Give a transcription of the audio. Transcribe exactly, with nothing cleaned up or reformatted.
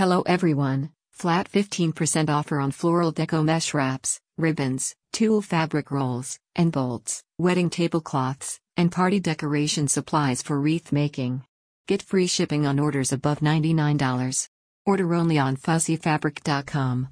Hello everyone, flat fifteen percent offer on floral deco mesh wraps, ribbons, tulle fabric rolls, and bolts, wedding tablecloths, and party decoration supplies for wreath making. Get free shipping on orders above ninety-nine dollars. Order only on fussy fabric dot com.